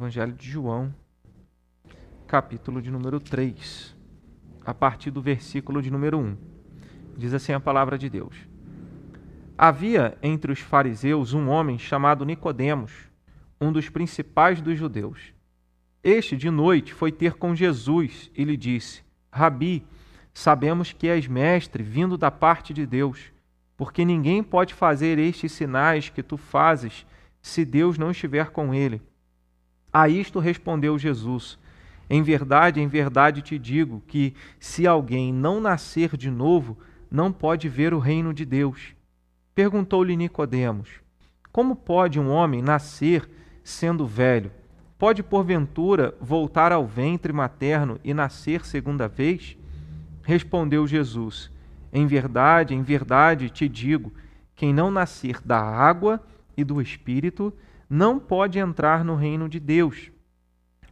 Evangelho de João, capítulo de número 3, a partir do versículo de número 1. Diz assim a palavra de Deus. Havia entre os fariseus um homem chamado Nicodemos, um dos principais dos judeus. Este, de noite, foi ter com Jesus e lhe disse: Rabi, sabemos que és mestre vindo da parte de Deus, porque ninguém pode fazer estes sinais que tu fazes se Deus não estiver com ele. A isto respondeu Jesus: em verdade te digo que, se alguém não nascer de novo, não pode ver o reino de Deus. Perguntou-lhe Nicodemos: como pode um homem nascer sendo velho? Pode, porventura, voltar ao ventre materno e nascer segunda vez? Respondeu Jesus: em verdade te digo, quem não nascer da água e do Espírito não pode entrar no reino de Deus.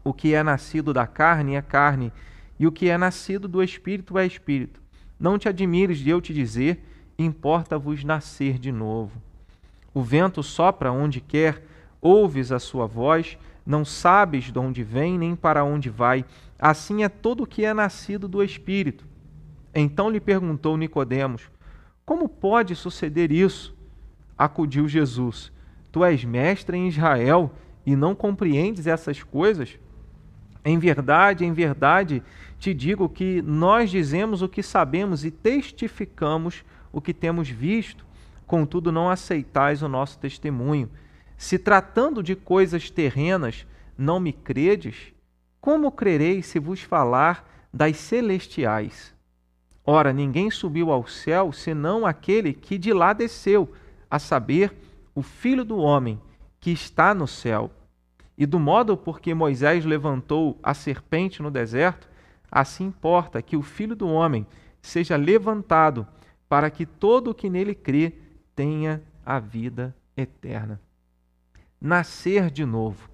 O que é nascido da carne é carne, e o que é nascido do Espírito é Espírito. Não te admires de eu te dizer, importa-vos nascer de novo. O vento sopra onde quer, ouves a sua voz, não sabes de onde vem nem para onde vai. Assim é todo o que é nascido do Espírito. Então lhe perguntou Nicodemos: como pode suceder isso? Acudiu Jesus: tu és mestre em Israel e não compreendes essas coisas? Em verdade, te digo que nós dizemos o que sabemos e testificamos o que temos visto, contudo não aceitais o nosso testemunho. Se tratando de coisas terrenas, não me credes, como crereis se vos falar das celestiais? Ora, ninguém subiu ao céu, senão aquele que de lá desceu, a saber, o Filho do Homem, que está no céu. E do modo por que Moisés levantou a serpente no deserto, assim importa que o Filho do Homem seja levantado, para que todo o que nele crê tenha a vida eterna. Nascer de novo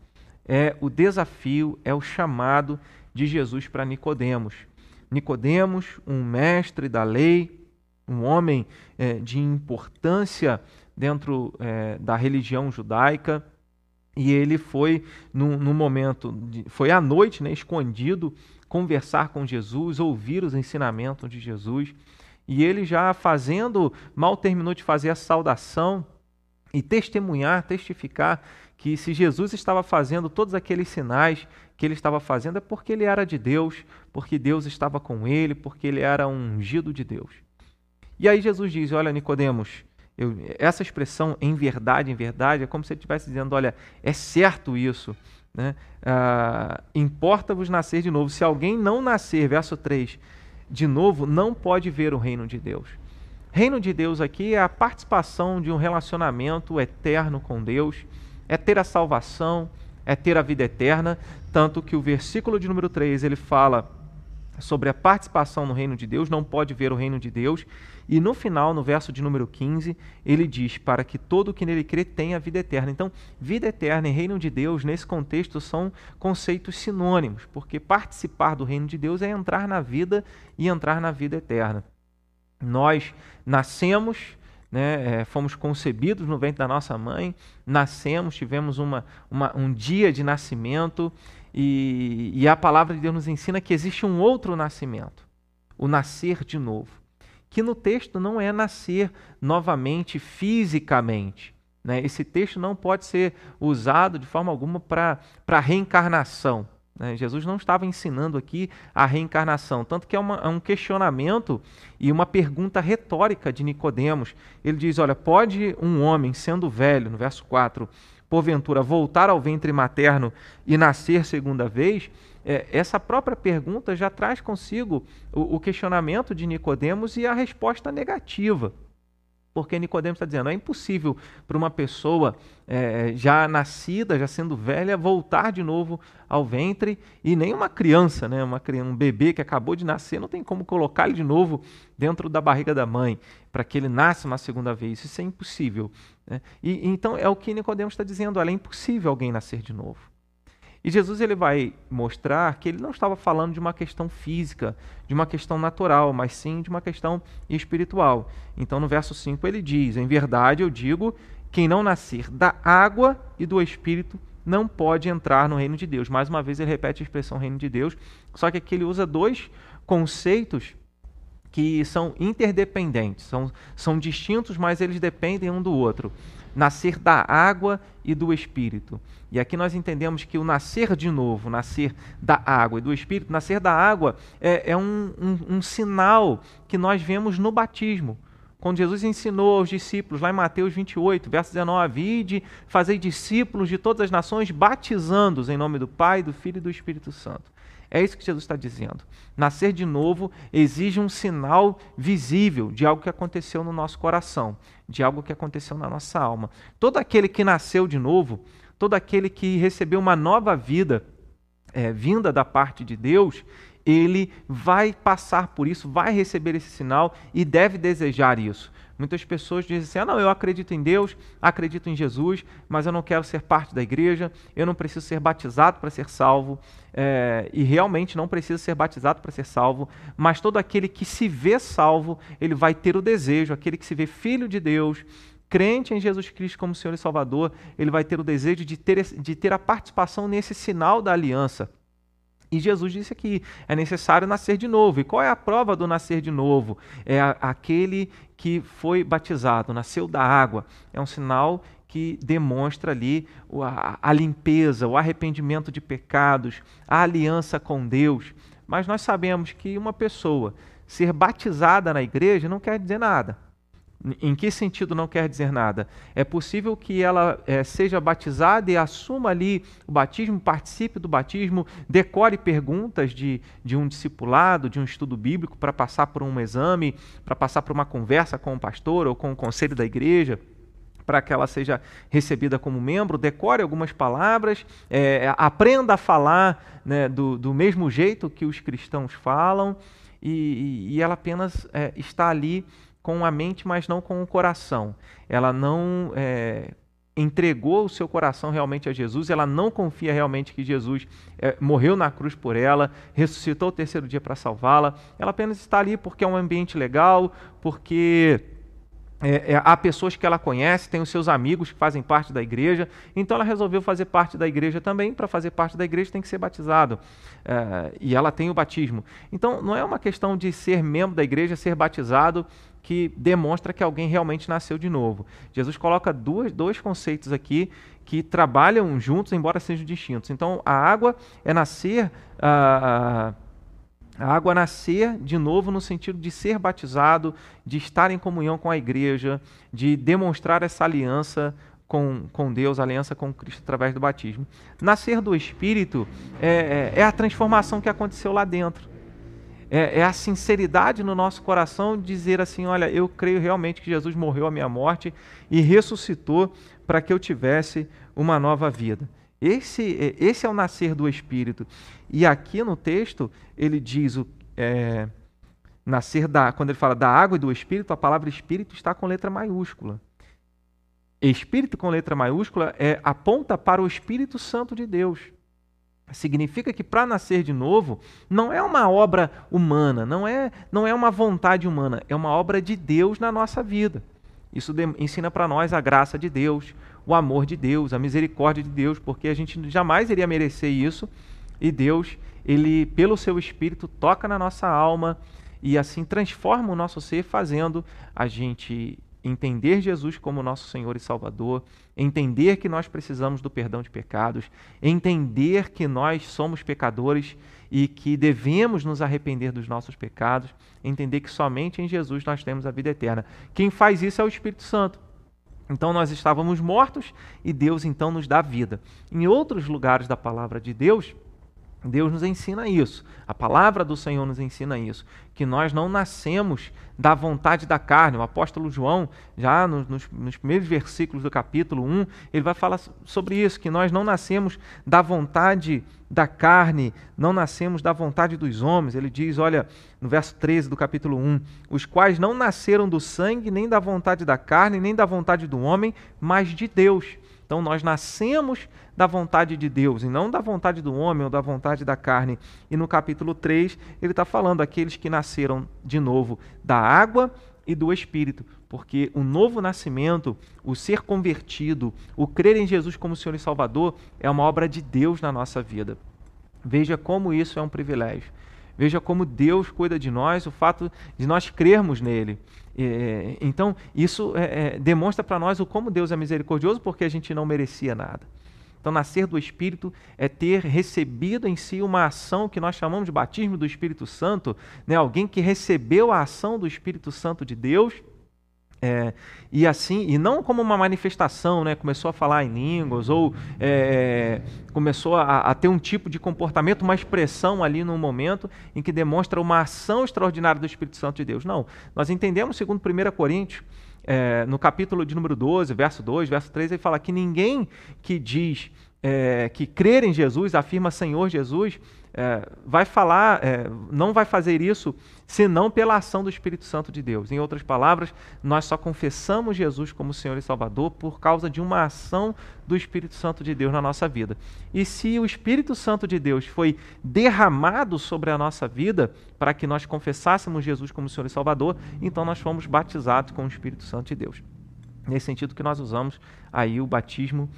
é o desafio, é o chamado de Jesus para Nicodemos. Nicodemos, um mestre da lei, um homem de importância dentro da religião judaica, e ele foi no momento, foi à noite, escondido, conversar com Jesus, ouvir os ensinamentos de Jesus, e ele já mal terminou de fazer a saudação e testificar que se Jesus estava fazendo todos aqueles sinais que ele estava fazendo é porque ele era de Deus, porque Deus estava com ele, porque ele era um ungido de Deus. E aí Jesus diz: olha, Nicodemos, essa expressão em verdade, é como se ele estivesse dizendo: olha, é certo isso, né? Importa-vos nascer de novo. Se alguém não nascer, verso 3, de novo, não pode ver o reino de Deus. Reino de Deus aqui é a participação de um relacionamento eterno com Deus, é ter a salvação, é ter a vida eterna, tanto que o versículo de número 3, ele fala sobre a participação no reino de Deus, não pode ver o reino de Deus, e no final, no verso de número 15, ele diz: para que todo o que nele crê tenha a vida eterna. Então, vida eterna e reino de Deus, nesse contexto, são conceitos sinônimos, porque participar do reino de Deus é entrar na vida e entrar na vida eterna. Nós nascemos, fomos concebidos no ventre da nossa mãe, nascemos, tivemos um dia de nascimento, e a palavra de Deus nos ensina que existe um outro nascimento, o nascer de novo, que no texto não é nascer novamente fisicamente. Esse texto não pode ser usado de forma alguma para reencarnação. Jesus não estava ensinando aqui a reencarnação, tanto que é um questionamento e uma pergunta retórica de Nicodemos. Ele diz: olha, pode um homem, sendo velho, no verso 4, porventura voltar ao ventre materno e nascer segunda vez? Essa própria pergunta já traz consigo o questionamento de Nicodemos e a resposta negativa. Porque Nicodemos está dizendo: é impossível para uma pessoa já nascida, já sendo velha, voltar de novo ao ventre, e nem uma criança, um bebê que acabou de nascer, não tem como colocar ele de novo dentro da barriga da mãe, para que ele nasça uma segunda vez. Isso é impossível, né? E então é o que Nicodemos está dizendo: olha, é impossível alguém nascer de novo. E Jesus ele vai mostrar que ele não estava falando de uma questão física, de uma questão natural, mas sim de uma questão espiritual. Então, no verso 5, ele diz: em verdade eu digo, quem não nascer da água e do Espírito não pode entrar no reino de Deus. Mais uma vez ele repete a expressão reino de Deus, só que aqui ele usa dois conceitos que são interdependentes, são distintos, mas eles dependem um do outro. Nascer da água e do Espírito. E aqui nós entendemos que o nascer de novo, nascer da água e do Espírito, nascer da água é um sinal que nós vemos no batismo. Quando Jesus ensinou aos discípulos, lá em Mateus 28, verso 19, ide, fazei discípulos de todas as nações, batizando-os em nome do Pai, do Filho e do Espírito Santo. É isso que Jesus está dizendo. Nascer de novo exige um sinal visível de algo que aconteceu no nosso coração, de algo que aconteceu na nossa alma. Todo aquele que nasceu de novo, todo aquele que recebeu uma nova vida vinda da parte de Deus, ele vai passar por isso, vai receber esse sinal e deve desejar isso. Muitas pessoas dizem assim, não, eu acredito em Deus, acredito em Jesus, mas eu não quero ser parte da igreja, eu não preciso ser batizado para ser salvo, e realmente não precisa ser batizado para ser salvo, mas todo aquele que se vê salvo, ele vai ter o desejo, aquele que se vê filho de Deus, crente em Jesus Cristo como Senhor e Salvador, ele vai ter o desejo de ter a participação nesse sinal da aliança. E Jesus disse aqui, é necessário nascer de novo. E qual é a prova do nascer de novo? É aquele que foi batizado, nasceu da água. É um sinal que demonstra ali a limpeza, o arrependimento de pecados, a aliança com Deus. Mas nós sabemos que uma pessoa ser batizada na igreja não quer dizer nada. Em que sentido não quer dizer nada? É possível que ela seja batizada e assuma ali o batismo, participe do batismo, decore perguntas de um discipulado, de um estudo bíblico, para passar por um exame, para passar por uma conversa com o pastor ou com o conselho da igreja, para que ela seja recebida como membro, decore algumas palavras, aprenda a falar, né, do mesmo jeito que os cristãos falam, e ela apenas está ali com a mente, mas não com o coração. Ela não entregou o seu coração realmente a Jesus, ela não confia realmente que Jesus morreu na cruz por ela, ressuscitou o terceiro dia para salvá-la. Ela apenas está ali porque é um ambiente legal, porque há pessoas que ela conhece, tem os seus amigos que fazem parte da igreja, então ela resolveu fazer parte da igreja também. Para fazer parte da igreja tem que ser batizado, e ela tem o batismo. Então não é uma questão de ser membro da igreja, ser batizado, que demonstra que alguém realmente nasceu de novo. Jesus coloca dois conceitos aqui que trabalham juntos, embora sejam distintos. Então a água é nascer... A água nascer de novo no sentido de ser batizado, de estar em comunhão com a igreja, de demonstrar essa aliança com Deus, aliança com Cristo através do batismo. Nascer do Espírito é a transformação que aconteceu lá dentro. É a sinceridade no nosso coração dizer assim, olha, eu creio realmente que Jesus morreu à minha morte e ressuscitou para que eu tivesse uma nova vida. Esse é o nascer do Espírito. E aqui no texto, ele diz, quando ele fala da água e do Espírito, a palavra Espírito está com letra maiúscula. Espírito com letra maiúscula aponta para o Espírito Santo de Deus. Significa que para nascer de novo, não é uma obra humana, não é uma vontade humana, é uma obra de Deus na nossa vida. Isso ensina para nós a graça de Deus, o amor de Deus, a misericórdia de Deus, porque a gente jamais iria merecer isso, e Deus, ele pelo seu Espírito toca na nossa alma e assim transforma o nosso ser, fazendo a gente entender Jesus como nosso Senhor e Salvador, entender que nós precisamos do perdão de pecados, entender que nós somos pecadores e que devemos nos arrepender dos nossos pecados, entender que somente em Jesus nós temos a vida eterna. Quem faz isso é o Espírito Santo. Então nós estávamos mortos e Deus então nos dá vida. Em outros lugares da palavra de Deus, Deus nos ensina isso. A palavra do Senhor nos ensina isso, que nós não nascemos da vontade da carne. O apóstolo João, já nos primeiros versículos do capítulo 1, ele vai falar sobre isso, que nós não nascemos da vontade da carne, não nascemos da vontade dos homens. Ele diz, olha, no verso 13 do capítulo 1, os quais não nasceram do sangue, nem da vontade da carne, nem da vontade do homem, mas de Deus. Então nós nascemos da vontade de Deus e não da vontade do homem ou da vontade da carne. E no capítulo 3 ele está falando aqueles que nasceram de novo da água e do Espírito, porque o novo nascimento, o ser convertido, o crer em Jesus como Senhor e Salvador é uma obra de Deus na nossa vida. Veja como isso é um privilégio. Veja como Deus cuida de nós, o fato de nós crermos nele. Então, isso demonstra para nós o como Deus é misericordioso, porque a gente não merecia nada. Então, nascer do Espírito é ter recebido em si uma ação que nós chamamos de batismo do Espírito Santo, né? Alguém que recebeu a ação do Espírito Santo de Deus, e assim, e não como uma manifestação, né? Começou a falar em línguas ou começou a ter um tipo de comportamento, uma expressão ali num momento em que demonstra uma ação extraordinária do Espírito Santo de Deus. Não, nós entendemos, segundo 1 Coríntios, no capítulo de número 12, verso 2, verso 3, ele fala que ninguém que diz que crer em Jesus, afirma Senhor Jesus, vai falar, não vai fazer isso senão pela ação do Espírito Santo de Deus. Em outras palavras, nós só confessamos Jesus como Senhor e Salvador por causa de uma ação do Espírito Santo de Deus na nossa vida. E se o Espírito Santo de Deus foi derramado sobre a nossa vida para que nós confessássemos Jesus como Senhor e Salvador, então nós fomos batizados com o Espírito Santo de Deus. Nesse sentido que nós usamos aí o batismo,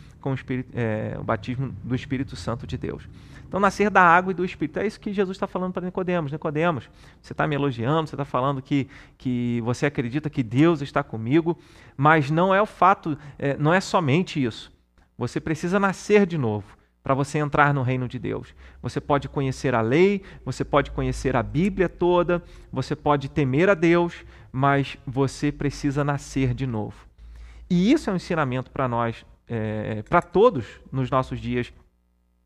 o batismo do Espírito Santo de Deus. Então, nascer da água e do Espírito. É isso que Jesus está falando para Nicodemos. Nicodemos, você está me elogiando, você está falando que você acredita que Deus está comigo, mas não é o fato, não é somente isso. Você precisa nascer de novo para você entrar no reino de Deus. Você pode conhecer a lei, você pode conhecer a Bíblia toda, você pode temer a Deus, mas você precisa nascer de novo. E isso é um ensinamento para nós, para todos nos nossos dias.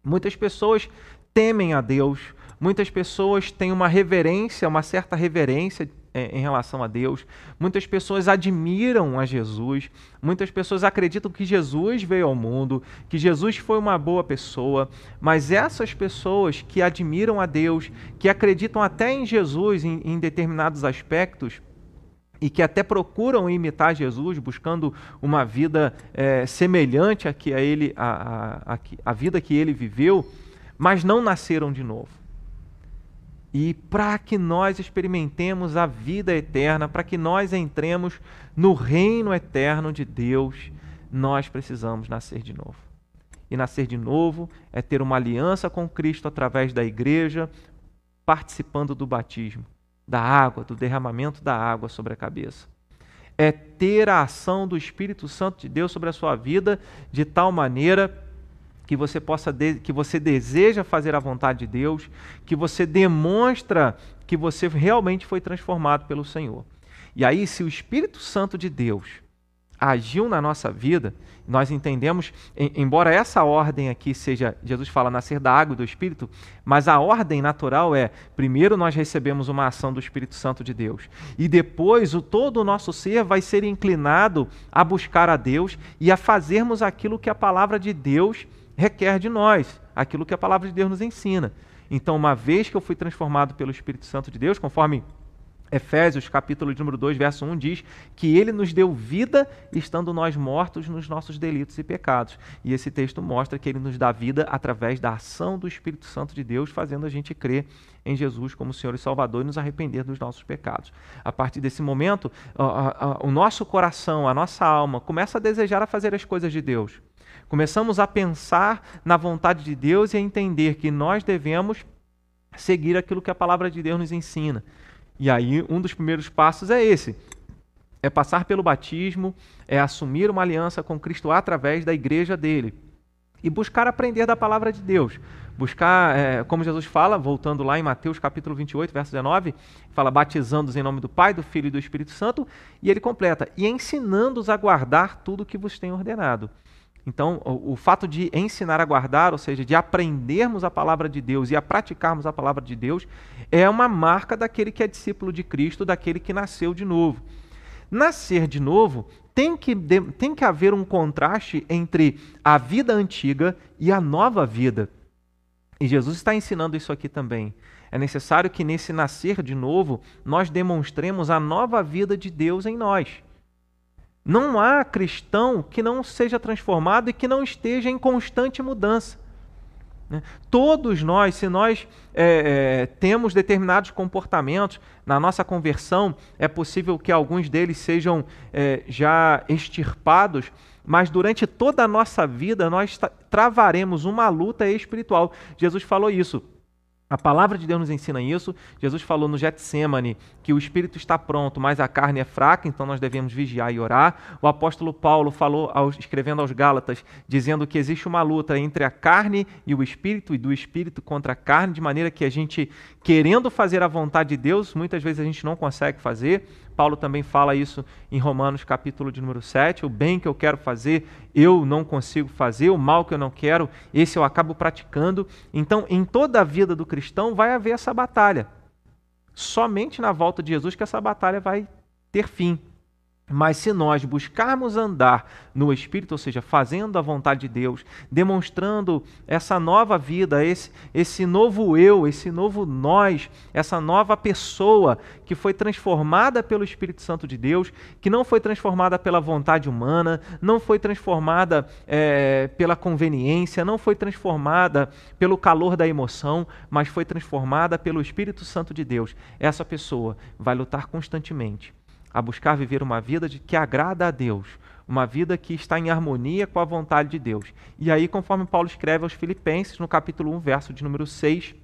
Muitas pessoas temem a Deus, muitas pessoas têm uma reverência, uma certa reverência em relação a Deus, muitas pessoas admiram a Jesus, muitas pessoas acreditam que Jesus veio ao mundo, que Jesus foi uma boa pessoa, mas essas pessoas que admiram a Deus, que acreditam até em Jesus em determinados aspectos, e que até procuram imitar Jesus, buscando uma vida semelhante à vida que ele viveu, mas não nasceram de novo. E para que nós experimentemos a vida eterna, para que nós entremos no reino eterno de Deus, nós precisamos nascer de novo. E nascer de novo é ter uma aliança com Cristo através da igreja, participando do batismo, da água, do derramamento da água sobre a cabeça. É ter a ação do Espírito Santo de Deus sobre a sua vida de tal maneira que você que você deseja fazer a vontade de Deus, que você demonstra que você realmente foi transformado pelo Senhor. E aí, se o Espírito Santo de Deus agiu na nossa vida, nós entendemos, embora essa ordem aqui seja, Jesus fala, nascer da água e do Espírito, mas a ordem natural é, primeiro nós recebemos uma ação do Espírito Santo de Deus, e depois todo o nosso ser vai ser inclinado a buscar a Deus e a fazermos aquilo que a palavra de Deus requer de nós, aquilo que a palavra de Deus nos ensina. Então, uma vez que eu fui transformado pelo Espírito Santo de Deus, conforme Efésios, capítulo de número 2, verso 1, diz que ele nos deu vida estando nós mortos nos nossos delitos e pecados. E esse texto mostra que ele nos dá vida através da ação do Espírito Santo de Deus, fazendo a gente crer em Jesus como Senhor e Salvador e nos arrepender dos nossos pecados. A partir desse momento, o nosso coração, a nossa alma, começa a desejar a fazer as coisas de Deus. Começamos a pensar na vontade de Deus e a entender que nós devemos seguir aquilo que a palavra de Deus nos ensina. E aí, um dos primeiros passos é esse, é passar pelo batismo, é assumir uma aliança com Cristo através da igreja dele e buscar aprender da palavra de Deus. Buscar, como Jesus fala, voltando lá em Mateus capítulo 28, verso 19, fala, batizando-os em nome do Pai, do Filho e do Espírito Santo, e ele completa, e ensinando-os a guardar tudo o que vos tem ordenado. Então, o fato de ensinar a guardar, ou seja, de aprendermos a palavra de Deus e a praticarmos a palavra de Deus, é uma marca daquele que é discípulo de Cristo, daquele que nasceu de novo. Nascer de novo tem que haver um contraste entre a vida antiga e a nova vida. E Jesus está ensinando isso aqui também. É necessário que nesse nascer de novo, nós demonstremos a nova vida de Deus em nós. Não há cristão que não seja transformado e que não esteja em constante mudança. Né? Todos nós, se nós temos determinados comportamentos na nossa conversão, é possível que alguns deles sejam já extirpados, mas durante toda a nossa vida nós travaremos uma luta espiritual. Jesus falou isso. A palavra de Deus nos ensina isso. Jesus falou no Getsêmani que o espírito está pronto, mas a carne é fraca, então nós devemos vigiar e orar. O apóstolo Paulo falou, escrevendo aos Gálatas, dizendo que existe uma luta entre a carne e o espírito, e do espírito contra a carne, de maneira que a gente, querendo fazer a vontade de Deus, muitas vezes a gente não consegue fazer. Paulo também fala isso em Romanos capítulo de número 7, o bem que eu quero fazer, eu não consigo fazer, o mal que eu não quero, esse eu acabo praticando. Então, em toda a vida do cristão vai haver essa batalha. Somente na volta de Jesus que essa batalha vai ter fim. Mas se nós buscarmos andar no Espírito, ou seja, fazendo a vontade de Deus, demonstrando essa nova vida, esse novo eu, esse novo nós, essa nova pessoa que foi transformada pelo Espírito Santo de Deus, que não foi transformada pela vontade humana, não foi transformada pela conveniência, não foi transformada pelo calor da emoção, mas foi transformada pelo Espírito Santo de Deus. Essa pessoa vai lutar constantemente a buscar viver uma vida que agrada a Deus, uma vida que está em harmonia com a vontade de Deus. E aí, conforme Paulo escreve aos Filipenses, no capítulo 1, verso de número 6,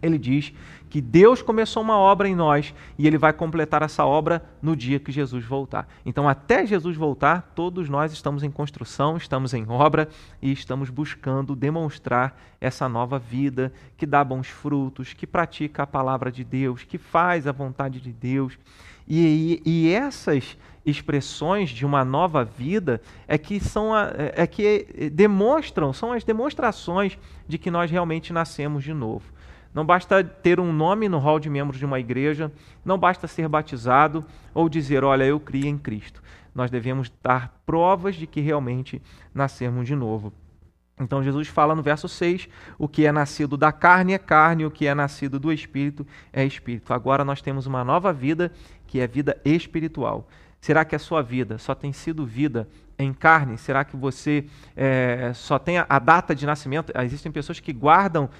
ele diz que Deus começou uma obra em nós e ele vai completar essa obra no dia que Jesus voltar. Então, até Jesus voltar, todos nós estamos em construção, estamos em obra e estamos buscando demonstrar essa nova vida que dá bons frutos, que pratica a palavra de Deus, que faz a vontade de Deus. E essas expressões de uma nova vida são as demonstrações de que nós realmente nascemos de novo. Não basta ter um nome no hall de membros de uma igreja, não basta ser batizado ou dizer, olha, eu criei em Cristo. Nós devemos dar provas de que realmente nascemos de novo. Então Jesus fala no verso 6, o que é nascido da carne é carne, o que é nascido do Espírito é Espírito. Agora nós temos uma nova vida, que é vida espiritual. Será que a sua vida só tem sido vida em carne? Será que você só tem a data de nascimento? Existem pessoas que guardam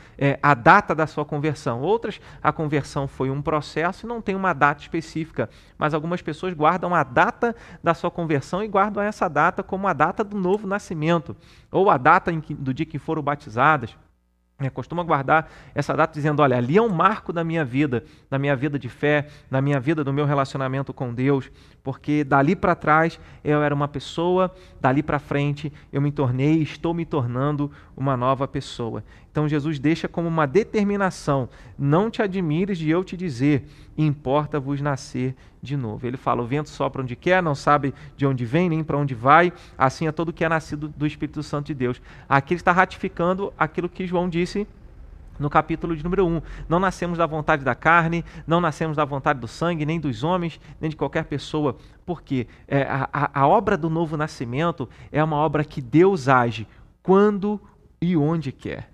a data da sua conversão. Outras, a conversão foi um processo e não tem uma data específica. Mas algumas pessoas guardam a data da sua conversão e guardam essa data como a data do novo nascimento, ou a data do dia que foram batizadas. Costuma guardar essa data dizendo, olha, ali é um marco da minha vida de fé, da minha vida, do meu relacionamento com Deus, porque dali para trás eu era uma pessoa, dali para frente eu me tornei, estou me tornando uma nova pessoa. Então Jesus deixa como uma determinação, não te admires de eu te dizer, importa-vos nascer de novo. Ele fala, o vento sopra onde quer, não sabe de onde vem, nem para onde vai, assim é todo que é nascido do Espírito Santo de Deus. Aqui ele está ratificando aquilo que João disse no capítulo de número 1. Não nascemos da vontade da carne, não nascemos da vontade do sangue, nem dos homens, nem de qualquer pessoa, porque a obra do novo nascimento é uma obra que Deus age quando e onde quer.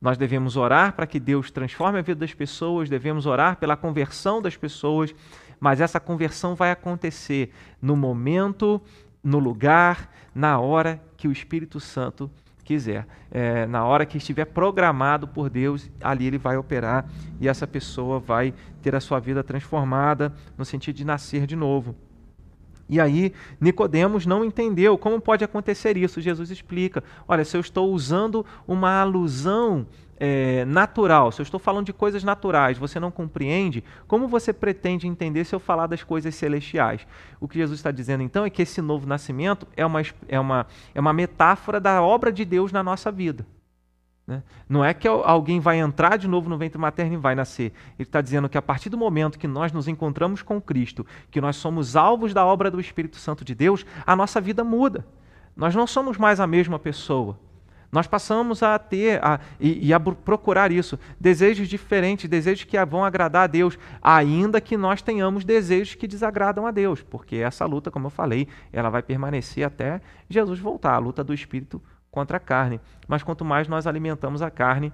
Nós devemos orar para que Deus transforme a vida das pessoas, devemos orar pela conversão das pessoas, mas essa conversão vai acontecer no momento, no lugar, na hora que o Espírito Santo quiser. Na hora que estiver programado por Deus, ali ele vai operar e essa pessoa vai ter a sua vida transformada no sentido de nascer de novo. E aí Nicodemos não entendeu como pode acontecer isso. Jesus explica, olha, se eu estou usando uma alusão natural, se eu estou falando de coisas naturais, você não compreende, como você pretende entender se eu falar das coisas celestiais? O que Jesus está dizendo então é que esse novo nascimento é uma metáfora da obra de Deus na nossa vida. Não é que alguém vai entrar de novo no ventre materno e vai nascer. Ele está dizendo que a partir do momento que nós nos encontramos com Cristo, que nós somos alvos da obra do Espírito Santo de Deus, a nossa vida muda. Nós não somos mais a mesma pessoa. Nós passamos a ter a procurar isso, desejos diferentes, desejos que vão agradar a Deus, ainda que nós tenhamos desejos que desagradam a Deus, porque essa luta, como eu falei, ela vai permanecer até Jesus voltar, a luta do Espírito contra a carne. Mas quanto mais nós alimentamos a carne,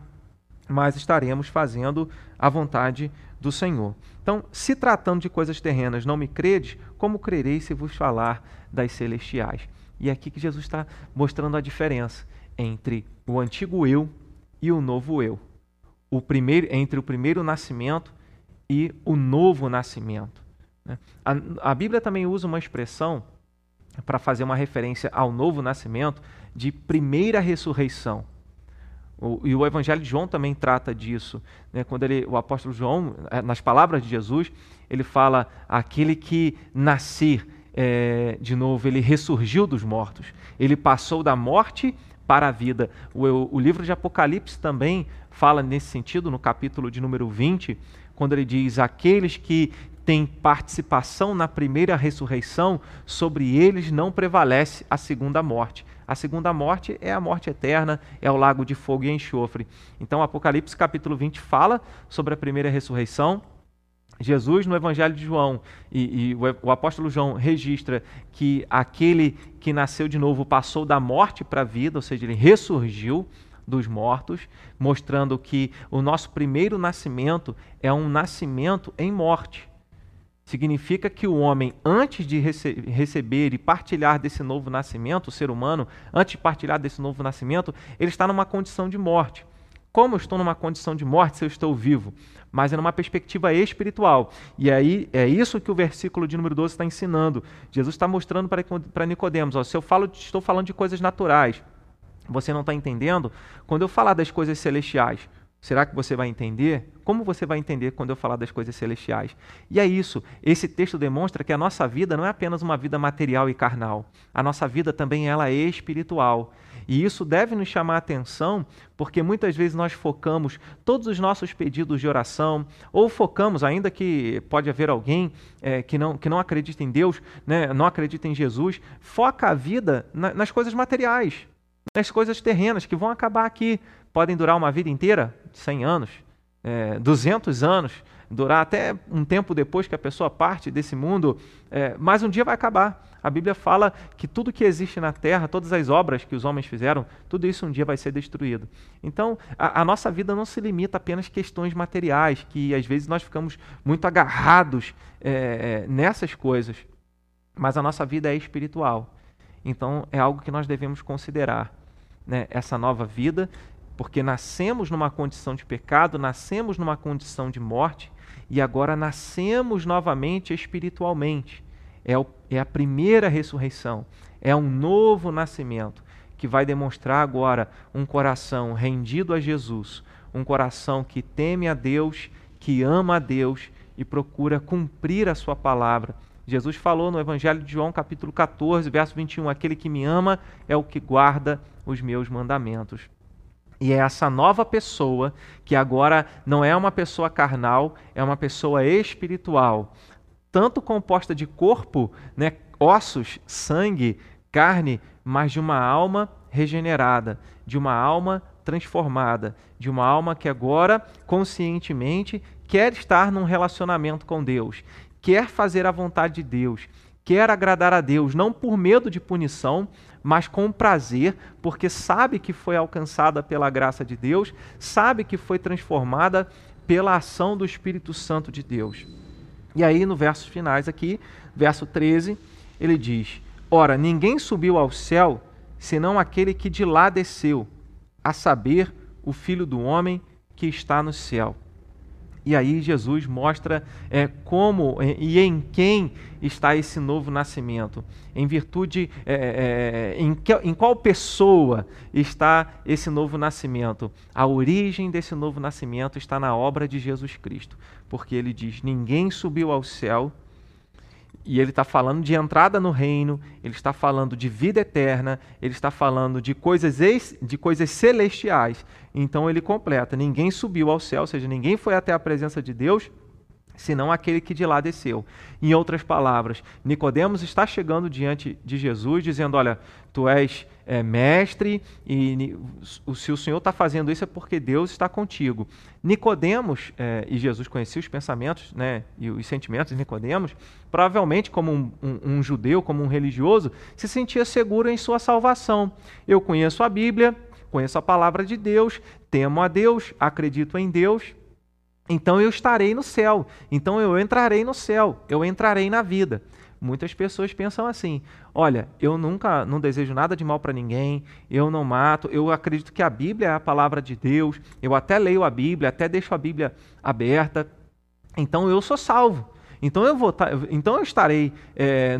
mais estaremos fazendo a vontade do Senhor. Então, se tratando de coisas terrenas, não me credes, como crereis se vos falar das celestiais? E é aqui que Jesus está mostrando a diferença entre o antigo eu e o novo eu. Entre o primeiro nascimento e o novo nascimento. A Bíblia também usa uma expressão para fazer uma referência ao novo nascimento de primeira ressurreição. E o Evangelho de João também trata disso, né? Quando o apóstolo João, nas palavras de Jesus, ele fala, aquele que nascer de novo, ele ressurgiu dos mortos, ele passou da morte para a vida. O livro de Apocalipse também fala nesse sentido, no capítulo de número 20, quando ele diz, aqueles que têm participação na primeira ressurreição, sobre eles não prevalece a segunda morte. A segunda morte é a morte eterna, é o lago de fogo e enxofre. Então, Apocalipse capítulo 20 fala sobre a primeira ressurreição. Jesus, no Evangelho de João, e o apóstolo João registra que aquele que nasceu de novo passou da morte para a vida, ou seja, ele ressurgiu dos mortos, mostrando que o nosso primeiro nascimento é um nascimento em morte. Significa que o homem, antes de receber e partilhar desse novo nascimento, o ser humano, antes de partilhar desse novo nascimento, ele está numa condição de morte. Como eu estou numa condição de morte se eu estou vivo? Mas é numa perspectiva espiritual. E aí é isso que o versículo de número 12 está ensinando. Jesus está mostrando para Nicodemos, ó, se eu falo, estou falando de coisas naturais, você não está entendendo? Quando eu falar das coisas celestiais, será que você vai entender? Como você vai entender quando eu falar das coisas celestiais? E é isso, esse texto demonstra que a nossa vida não é apenas uma vida material e carnal. A nossa vida também ela é espiritual. E isso deve nos chamar a atenção, porque muitas vezes nós focamos todos os nossos pedidos de oração, ou focamos, ainda que pode haver alguém que não acredita em Deus, né, não acredita em Jesus, foca a vida nas coisas materiais, nas coisas terrenas que vão acabar aqui. Podem durar uma vida inteira, 100 anos, 200 anos, durar até um tempo depois que a pessoa parte desse mundo, mas um dia vai acabar. A Bíblia fala que tudo que existe na terra, todas as obras que os homens fizeram, tudo isso um dia vai ser destruído. Então, a nossa vida não se limita apenas a questões materiais, que às vezes nós ficamos muito agarrados nessas coisas, mas a nossa vida é espiritual. Então, é algo que nós devemos considerar, né? Essa nova vida, porque nascemos numa condição de pecado, nascemos numa condição de morte e agora nascemos novamente espiritualmente. É a primeira ressurreição, é um novo nascimento que vai demonstrar agora um coração rendido a Jesus, um coração que teme a Deus, que ama a Deus e procura cumprir a sua palavra. Jesus falou no Evangelho de João, capítulo 14, verso 21, aquele que me ama é o que guarda os meus mandamentos. E é essa nova pessoa, que agora não é uma pessoa carnal, é uma pessoa espiritual, tanto composta de corpo, né, ossos, sangue, carne, mas de uma alma regenerada, de uma alma transformada, de uma alma que agora, conscientemente, quer estar num relacionamento com Deus, quer fazer a vontade de Deus, quer agradar a Deus, não por medo de punição, mas com prazer, porque sabe que foi alcançada pela graça de Deus, sabe que foi transformada pela ação do Espírito Santo de Deus. E aí, no versos finais aqui, verso 13, ele diz, ora, ninguém subiu ao céu, senão aquele que de lá desceu, a saber, o Filho do Homem que está no céu. E aí Jesus mostra como e em quem está esse novo nascimento, em virtude, em qual pessoa está esse novo nascimento. A origem desse novo nascimento está na obra de Jesus Cristo, porque ele diz, ninguém subiu ao céu, e ele está falando de entrada no reino, ele está falando de vida eterna, ele está falando de coisas celestiais. Então ele completa, ninguém subiu ao céu, ou seja, ninguém foi até a presença de Deus, senão aquele que de lá desceu. Em outras palavras, Nicodemos está chegando diante de Jesus, dizendo, olha, tu és mestre, e se o Senhor está fazendo isso é porque Deus está contigo. Nicodemos, e Jesus conhecia os pensamentos, né, e os sentimentos de Nicodemos, provavelmente como um judeu, como um religioso, se sentia seguro em sua salvação. Eu conheço a Bíblia, conheço a palavra de Deus, temo a Deus, acredito em Deus, então eu estarei no céu, então eu entrarei no céu, eu entrarei na vida. Muitas pessoas pensam assim: olha, eu nunca, não desejo nada de mal para ninguém, eu não mato, eu acredito que a Bíblia é a palavra de Deus, eu até leio a Bíblia, até deixo a Bíblia aberta, então eu sou salvo, então eu estarei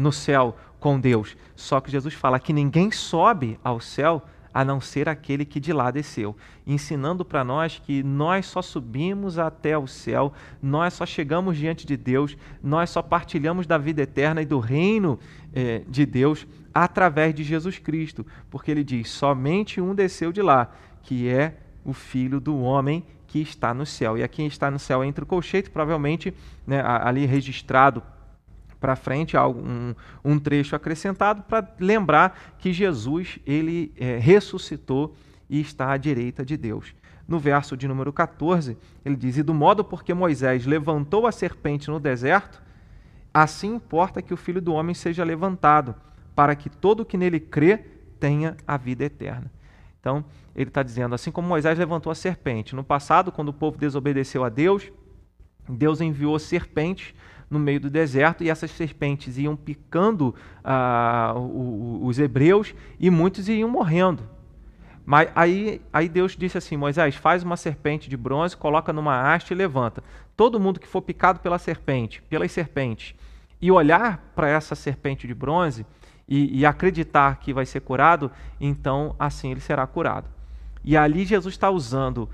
no céu com Deus. Só que Jesus fala que ninguém sobe ao céu a não ser aquele que de lá desceu, ensinando para nós que nós só subimos até o céu, nós só chegamos diante de Deus, nós só partilhamos da vida eterna e do reino de Deus através de Jesus Cristo, porque ele diz: somente um desceu de lá, que é o Filho do Homem que está no céu. E aqui está no céu entre o colchete, provavelmente, né, ali registrado para frente, um trecho acrescentado para lembrar que Jesus ele ressuscitou e está à direita de Deus. No verso de número 14, ele diz: e do modo porque Moisés levantou a serpente no deserto, assim importa que o Filho do Homem seja levantado, para que todo o que nele crê tenha a vida eterna. Então, ele está dizendo, assim como Moisés levantou a serpente, no passado, quando o povo desobedeceu a Deus, Deus enviou serpentes no meio do deserto, e essas serpentes iam picando os hebreus, e muitos iam morrendo. Mas aí Deus disse assim: Moisés, faz uma serpente de bronze, coloca numa haste e levanta. Todo mundo que for picado pelas serpentes, e olhar para essa serpente de bronze e acreditar que vai ser curado, então assim ele será curado. E ali Jesus está usando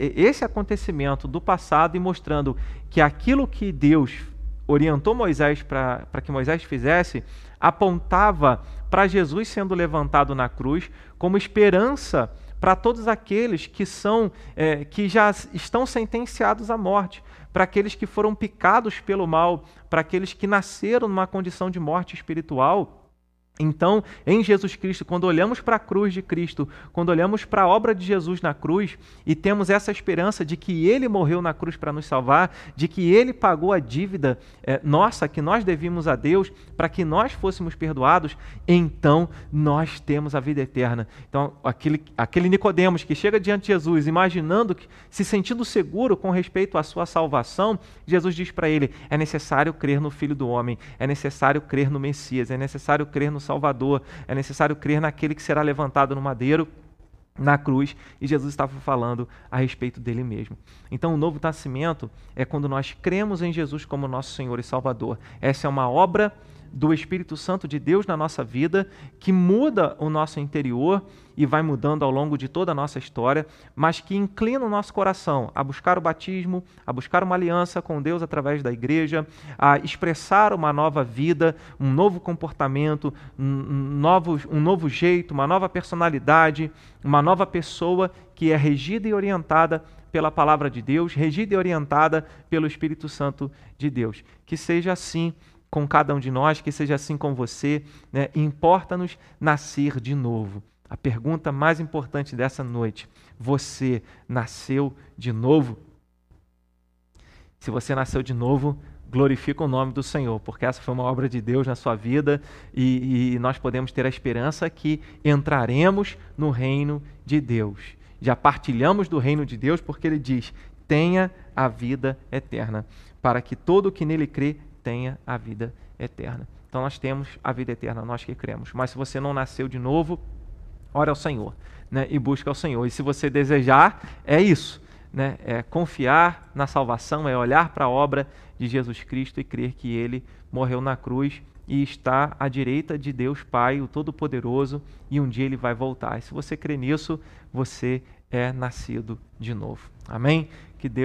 esse acontecimento do passado e mostrando que aquilo que Deus orientou Moisés para que Moisés fizesse, apontava para Jesus sendo levantado na cruz como esperança para todos aqueles que já estão sentenciados à morte, para aqueles que foram picados pelo mal, para aqueles que nasceram numa condição de morte espiritual. Então, em Jesus Cristo, quando olhamos para a cruz de Cristo, quando olhamos para a obra de Jesus na cruz e temos essa esperança de que ele morreu na cruz para nos salvar, de que ele pagou a dívida nossa, que nós devíamos a Deus, para que nós fôssemos perdoados, então nós temos a vida eterna. Então, aquele Nicodemos que chega diante de Jesus, imaginando, se sentindo seguro com respeito à sua salvação, Jesus diz para ele: é necessário crer no Filho do Homem, é necessário crer no Messias, é necessário crer no Salvador, é necessário crer naquele que será levantado no madeiro, na cruz, e Jesus estava falando a respeito dele mesmo. Então, o novo nascimento é quando nós cremos em Jesus como nosso Senhor e Salvador. Essa é uma obra do Espírito Santo de Deus na nossa vida, que muda o nosso interior e vai mudando ao longo de toda a nossa história, mas que inclina o nosso coração a buscar o batismo, a buscar uma aliança com Deus através da igreja, a expressar uma nova vida, um novo comportamento, um novo jeito, uma nova personalidade, uma nova pessoa que é regida e orientada pela palavra de Deus, regida e orientada pelo Espírito Santo de Deus. Que seja assim com cada um de nós, que seja assim com você, né? Importa-nos nascer de novo. A pergunta mais importante dessa noite: você nasceu de novo? Se você nasceu de novo, glorifica o nome do Senhor, porque essa foi uma obra de Deus na sua vida, e nós podemos ter a esperança que entraremos no reino de Deus. Já partilhamos do reino de Deus, porque ele diz: tenha a vida eterna, para que todo o que nele crê tenha a vida eterna. Então nós temos a vida eterna, nós que cremos. Mas se você não nasceu de novo, ora ao Senhor, né, e busca ao Senhor. E se você desejar, é isso, né, é confiar na salvação, é olhar para a obra de Jesus Cristo e crer que ele morreu na cruz e está à direita de Deus Pai, o Todo-Poderoso, e um dia ele vai voltar. E se você crê nisso, você é nascido de novo. Amém? Que Deus